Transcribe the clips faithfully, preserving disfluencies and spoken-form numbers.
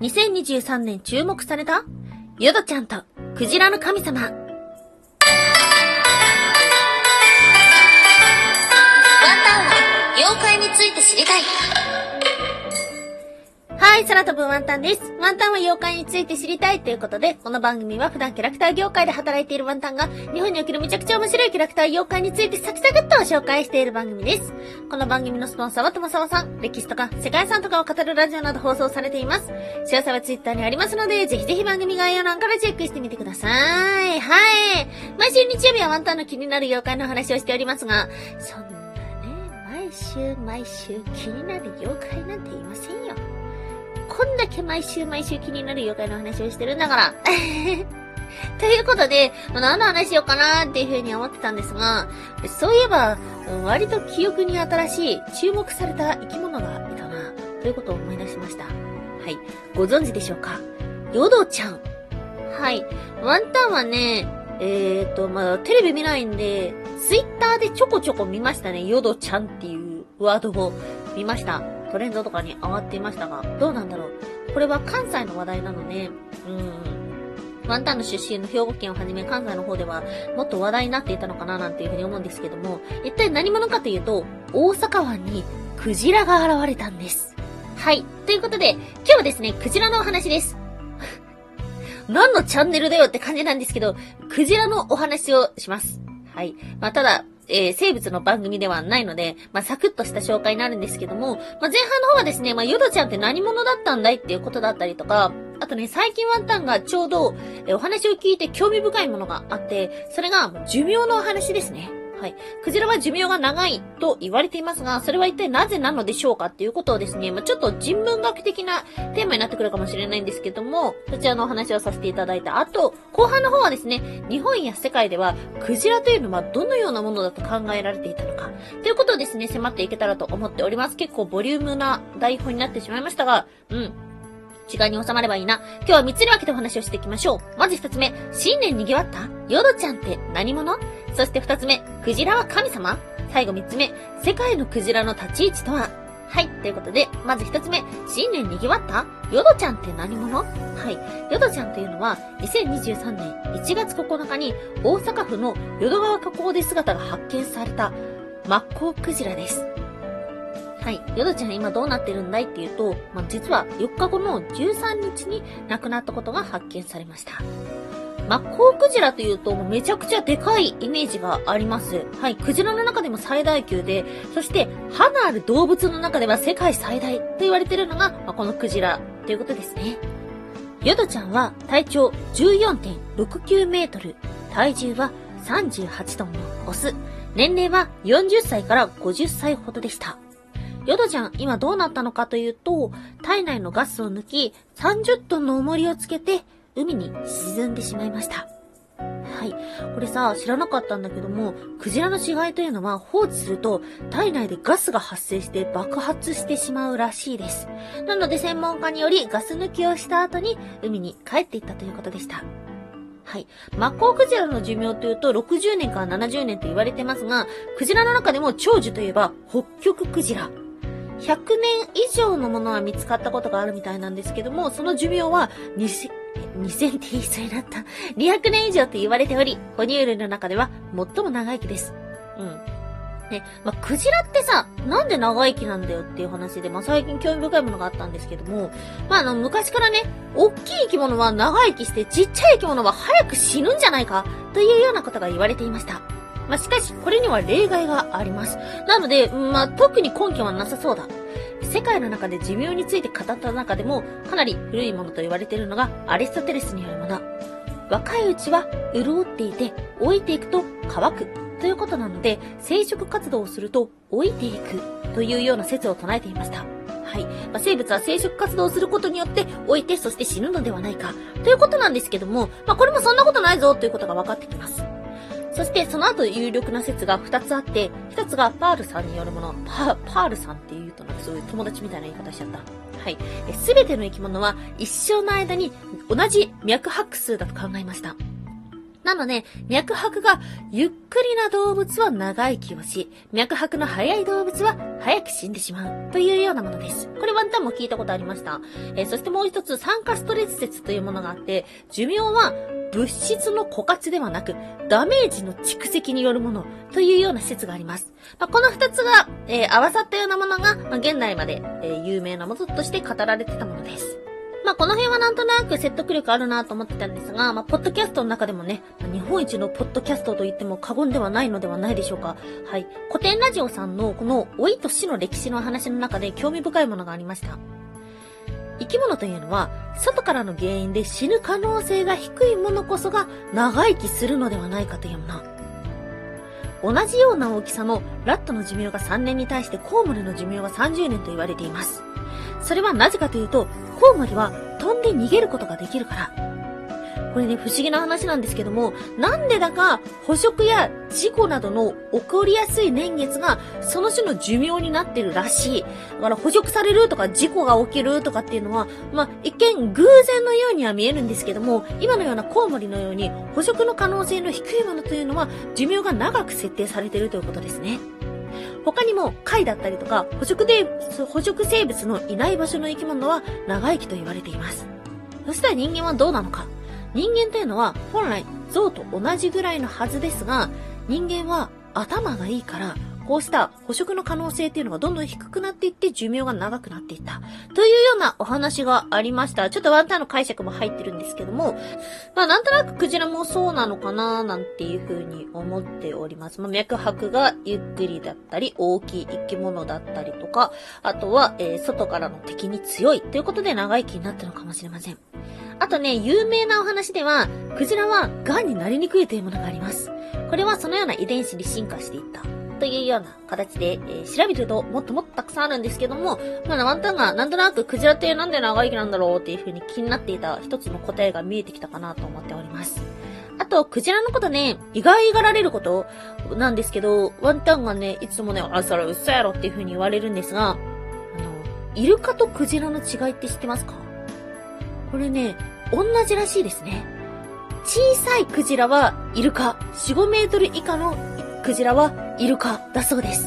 にせんにじゅうさんねん注目されたヨドちゃんとクジラの神様。妖怪について知りたい。はい、空飛ぶワンタンです。ワンタンは妖怪について知りたいということで、この番組は普段キャラクター業界で働いているワンタンが、日本におけるめちゃくちゃ面白いキャラクター妖怪についてサクサクっと紹介している番組です。この番組のスポンサーは友沢さん、歴史とか世界遺産とかを語るラジオなど放送されています。詳細はツイッターにありますので、ぜひぜひ番組概要欄からチェックしてみてください。はい。毎週日曜日はワンタンの気になる妖怪の話をしておりますが、そん毎週毎週気になる妖怪なんていませんよ。こんだけ毎週毎週気になる妖怪の話をしてるんだからということで、何の話しようかなーっていうふうに思ってたんですが、そういえば割と記憶に新しい注目された生き物がいたなということを思い出しました。はい、ご存知でしょうか、ヨドちゃん。はい、ワンタンはね、えーと、まあ、テレビ見ないんで、ツイッターでちょこちょこ見ましたね。ヨドちゃんっていうワードを見ました。トレンドとかに上がっていましたが、どうなんだろう。これは関西の話題なので、うん。ワンタンの出身の兵庫県をはじめ関西の方ではもっと話題になっていたのかななんていうふうに思うんですけども、一体何者かというと、大阪湾にクジラが現れたんです。はい。ということで、今日はですね、クジラのお話です。何のチャンネルだよって感じなんですけど、クジラのお話をします。はい。まあ、ただ、えー、生物の番組ではないので、まあ、サクッとした紹介になるんですけども、まあ、前半の方はですね、まあ、ヨドちゃんって何者だったんだいっていうことだったりとか、あとね、最近ワンタンがちょうど、えー、お話を聞いて興味深いものがあって、それが寿命のお話ですね。はい。クジラは寿命が長いと言われていますが、それは一体なぜなのでしょうかっていうことをですね、まあ、ちょっと人文学的なテーマになってくるかもしれないんですけども、そちらのお話をさせていただいた後、後半の方はですね、日本や世界ではクジラというのはどのようなものだと考えられていたのか、ということをですね、迫っていけたらと思っております。結構ボリュームな台本になってしまいましたが、うん。時間に収まればいいな。今日はみっつに分けてお話をしていきましょう。まずひとつめ、新年にぎわったヨドちゃんって何者？そしてふたつめ、クジラは神様？最後みっつめ、世界のクジラの立ち位置とは？はい、ということで、まずひとつめ、新年にぎわったヨドちゃんって何者？はい、ヨドちゃんというのは、にせんにじゅうさんねんいちがつここのかに大阪府の淀川河口で姿が発見されたマッコウクジラです。はい。ヨドちゃん今どうなってるんだいっていうと、まあ、実はよっかごのじゅうさんにちに亡くなったことが発見されました。マッコウクジラというとめちゃくちゃでかいイメージがあります。はい。クジラの中でも最大級で、そして歯のある動物の中では世界最大と言われているのが、まあ、このクジラということですね。ヨドちゃんは体長 じゅうよんてんろくきゅうメートル、体重はさんじゅうはちトンのオス、年齢はよんじゅっさいからごじゅっさいほどでした。ヨドちゃん、今どうなったのかというと、体内のガスを抜き、さんじゅっトンの重りをつけて、海に沈んでしまいました。はい。これさ、知らなかったんだけども、クジラの死骸というのは放置すると、体内でガスが発生して爆発してしまうらしいです。なので専門家により、ガス抜きをした後に、海に帰っていったということでした。はい。マッコウクジラの寿命というとろくじゅうねんからななじゅうねんと言われてますが、クジラの中でも長寿といえば、北極クジラ。ひゃくねんいじょうのものは見つかったことがあるみたいなんですけども、その寿命はにせんねんになった。にひゃくねんいじょうと言われており、哺乳類の中では最も長生きです。うん。ね、まあ、クジラってさ、なんで長生きなんだよっていう話で、まあ、最近興味深いものがあったんですけども、まあ、あの、昔からね、大きい生き物は長生きして、ちっちゃい生き物は早く死ぬんじゃないか、というようなことが言われていました。まあ、しかし、これには例外があります。なので、まあ、特に根拠はなさそうだ。世界の中で寿命について語った中でも、かなり古いものと言われているのが、アリストテレスによるもの。若いうちは潤っていて、老いていくと乾く。ということなので、生殖活動をすると老いていく。というような説を唱えていました。はい。まあ、生物は生殖活動をすることによって、老いて、そして死ぬのではないか。ということなんですけども、まあ、これもそんなことないぞ、ということが分かってきます。そして、その後有力な説がふたつあって、ひとつがパールさんによるもの。パ、パールさんっていうとなんかそういう友達みたいな言い方しちゃった。はい。すべての生き物は一生の間に同じ脈拍数だと考えました。なので、脈拍がゆっくりな動物は長生きをし、脈拍の速い動物は早く死んでしまうというようなものです。これワンタンも聞いたことありました。えー、そしてもう一つ、酸化ストレス説というものがあって、寿命は物質の枯渇ではなく、ダメージの蓄積によるものというような説があります。まあ、この二つが、えー、合わさったようなものが、まあ、現代まで、えー、有名なものとして語られてたものです。まあ、この辺はなんとなく説得力あるなと思ってたんですが、まあ、ポッドキャストの中でもね、日本一のポッドキャストと言っても過言ではないのではないでしょうか。はい。古典ラジオさんのこの老いと死の歴史の話の中で興味深いものがありました。生き物というのは、外からの原因で死ぬ可能性が低いものこそが長生きするのではないかというもの。同じような大きさのラットの寿命がさんねんに対してコウモリの寿命はさんじゅうねんと言われています。それはなぜかというと、コウモリは飛んで逃げることができるから。これね、不思議な話なんですけども、なんでだか捕食や事故などの起こりやすい年月がその種の寿命になってるらしい。だから捕食されるとか事故が起きるとかっていうのは、まあ一見偶然のようには見えるんですけども、今のようなコウモリのように捕食の可能性の低いものというのは寿命が長く設定されているということですね。他にも貝だったりとか捕食で、捕食生物のいない場所の生き物は長生きと言われています。そしたら人間はどうなのか。人間というのは本来象と同じぐらいのはずですが、人間は頭がいいから、こうした捕食の可能性というのがどんどん低くなっていって寿命が長くなっていった。というようなお話がありました。ちょっとワンタンの解釈も入ってるんですけども、まあなんとなくクジラもそうなのかななんていうふうに思っております。まあ、脈拍がゆっくりだったり、大きい生き物だったりとか、あとは、えー、外からの敵に強いということで長生きになったのかもしれません。あとね、有名なお話では、クジラは癌になりにくいというものがあります。これはそのような遺伝子に進化していった。というような形で、えー、調べるともっともっとたくさんあるんですけども、まあ、ワンタンがなんとなくクジラってなんで長生きなんだろうっていう風に気になっていた一つの答えが見えてきたかなと思っております。あと、クジラのことね、意外がられることなんですけど、ワンタンがね、いつもね、あ、それ嘘やろっていう風に言われるんですが、あの、イルカとクジラの違いって知ってますか？これね、同じらしいですね。小さいクジラはイルカ、よん、ごメートル以下のクジラはイルカだそうです。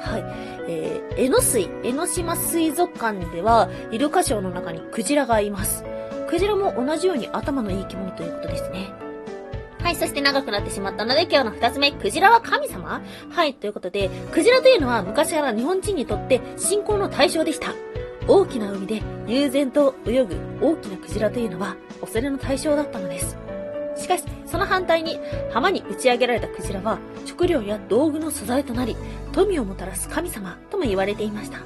はい。えー、江ノ水、江ノ島水族館では、イルカショーの中にクジラがいます。クジラも同じように頭のいい生き物ということですね。はい、そして長くなってしまったので、今日の二つ目、クジラは神様？はい、ということで、クジラというのは昔から日本人にとって信仰の対象でした。大きな海で悠然と泳ぐ大きなクジラというのは、恐れの対象だったのです。しかし、その反対に、浜に打ち上げられたクジラは、食料や道具の素材となり、富をもたらす神様とも言われていました。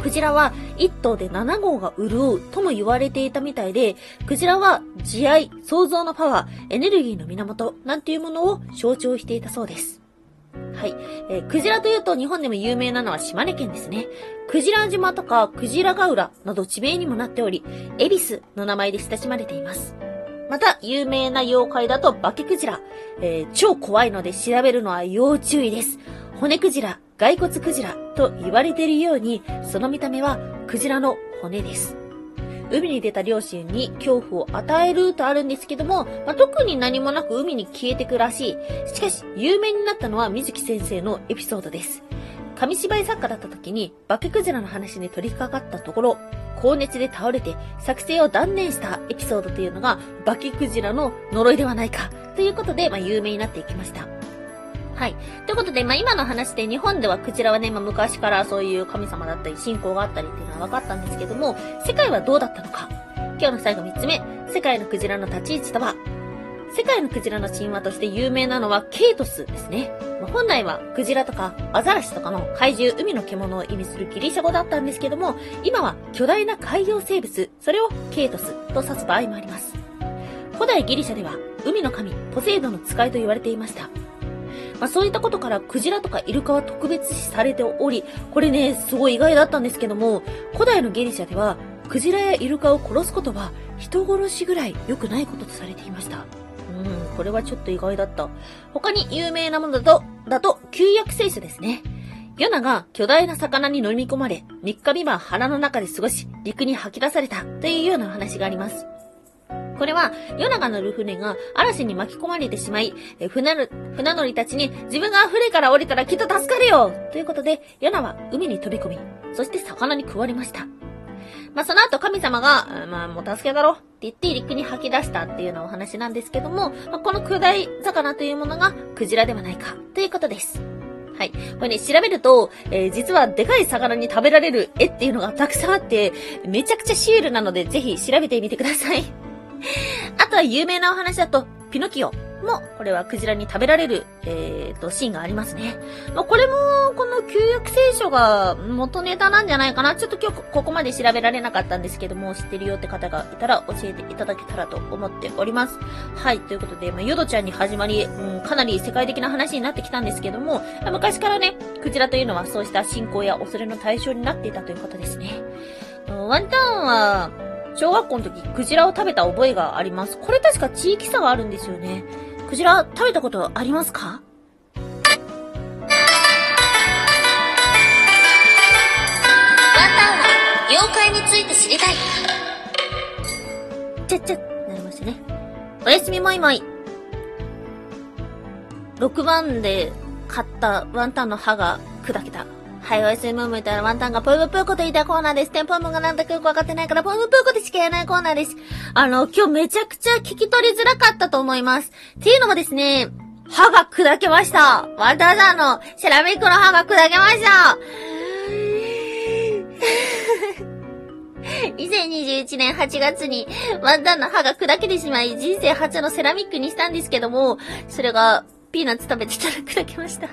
クジラはいっとうでななごうが潤うとも言われていたみたいで、クジラは慈愛、創造のパワー、エネルギーの源なんていうものを象徴していたそうです。はい、えー。クジラというと日本でも有名なのは島根県ですね。クジラ島とかクジラヶ浦など地名にもなっており、恵比寿の名前で親しまれています。また、有名な妖怪だとバケクジラ、えー、超怖いので調べるのは要注意です。骨クジラ、骸骨クジラと言われているように、その見た目はクジラの骨です。海に出た両親に恐怖を与えるとあるんですけども、まあ、特に何もなく海に消えてくらしい。しかし、有名になったのは水木先生のエピソードです。紙芝居作家だった時にバケクジラの話に取り掛かったところ、高熱で倒れて作成を断念したエピソードというのがバケクジラの呪いではないかということで、まあ、有名になっていきました。はい。ということで、まあ、今の話で日本ではクジラはね、まあ、昔からそういう神様だったり信仰があったりっていうのは分かったんですけども、世界はどうだったのか。今日の最後みっつめ、世界のクジラの立ち位置とは。世界のクジラの神話として有名なのはケイトスですね。本来はクジラとかアザラシとかの怪獣、海の獣を意味するギリシャ語だったんですけども、今は巨大な海洋生物、それをケイトスと指す場合もあります。古代ギリシャでは海の神、ポセイドンの使いと言われていました。まあ、そういったことからクジラとかイルカは特別視されており、これね、すごい意外だったんですけども、古代のギリシャではクジラやイルカを殺すことは人殺しぐらい良くないこととされていました。うん、これはちょっと意外だった。他に有名なものだと、だと、旧約聖書ですね。ヨナが巨大な魚に飲み込まれ、みっかみまん腹の中で過ごし、陸に吐き出されたというようなお話があります。これは、夜長乗る船が嵐に巻き込まれてしまい、えー、船る、船乗りたちに自分が船から降りたらきっと助かるよということで、ヨナは海に飛び込み、そして魚に食われました。まあ、その後神様が、まあ、もう助けだろって言って陸に吐き出したっていうようなお話なんですけども、まあ、この巨大魚というものがクジラではないかということです。はい。これね、調べると、えー、実はでかい魚に食べられる絵っていうのがたくさんあって、めちゃくちゃシュールなので、ぜひ調べてみてください。あとは有名なお話だと、ピノキオも、これはクジラに食べられる、えーと、シーンがありますね。まあ、これも、この旧約聖書が元ネタなんじゃないかな。ちょっと今日ここまで調べられなかったんですけども、知ってるよって方がいたら教えていただけたらと思っております。はい。ということで、まあ、ヨドちゃんに始まり、うん、かなり世界的な話になってきたんですけども、昔からね、クジラというのはそうした信仰や恐れの対象になっていたということですね。ワンタンは、小学校の時、クジラを食べた覚えがあります。これ確か地域差があるんですよね。クジラ食べたことありますか？妖怪について知りたい。ちゃっちゃなりましたね。おやすみもいもい。ろくばんで買ったワンタンの歯が砕けた。はい、おやすみもいもいたらワンタンがポイムプーコと言いたいコーナーです。テンポイムがなんだかよくわかってないからポイムプーコでしか言えないコーナーです。あの、今日めちゃくちゃ聞き取りづらかったと思います。っていうのもですね、歯が砕けました。ワンタンさんのシェラミックの歯が砕けました。にせんにじゅういちねんはちがつにワンタンの歯が砕けてしまい、人生初のセラミックにしたんですけども、それがピーナッツ食べてたら砕けました。ど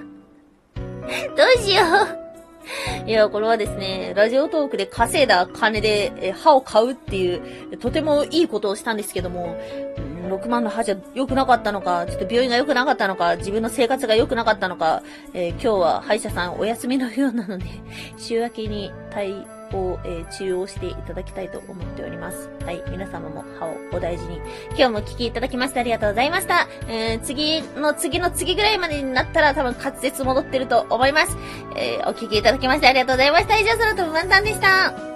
うしよう。いや、これはですね、ラジオトークで稼いだ金で歯を買うっていう、とてもいいことをしたんですけども、ろくまんの歯じゃ良くなかったのか、ちょっと病院が良くなかったのか、自分の生活が良くなかったのか、えー、今日は歯医者さんお休みのようなので、週明けに対を、えー、中央していただきたいと思っております。はい。皆様も歯をお大事に。今日もお聞きいただきましてありがとうございました。えー、次の次の次ぐらいまでになったら多分滑舌戻ってると思います。えー、お聞きいただきましてありがとうございました。以上、空飛ぶワンタンでした。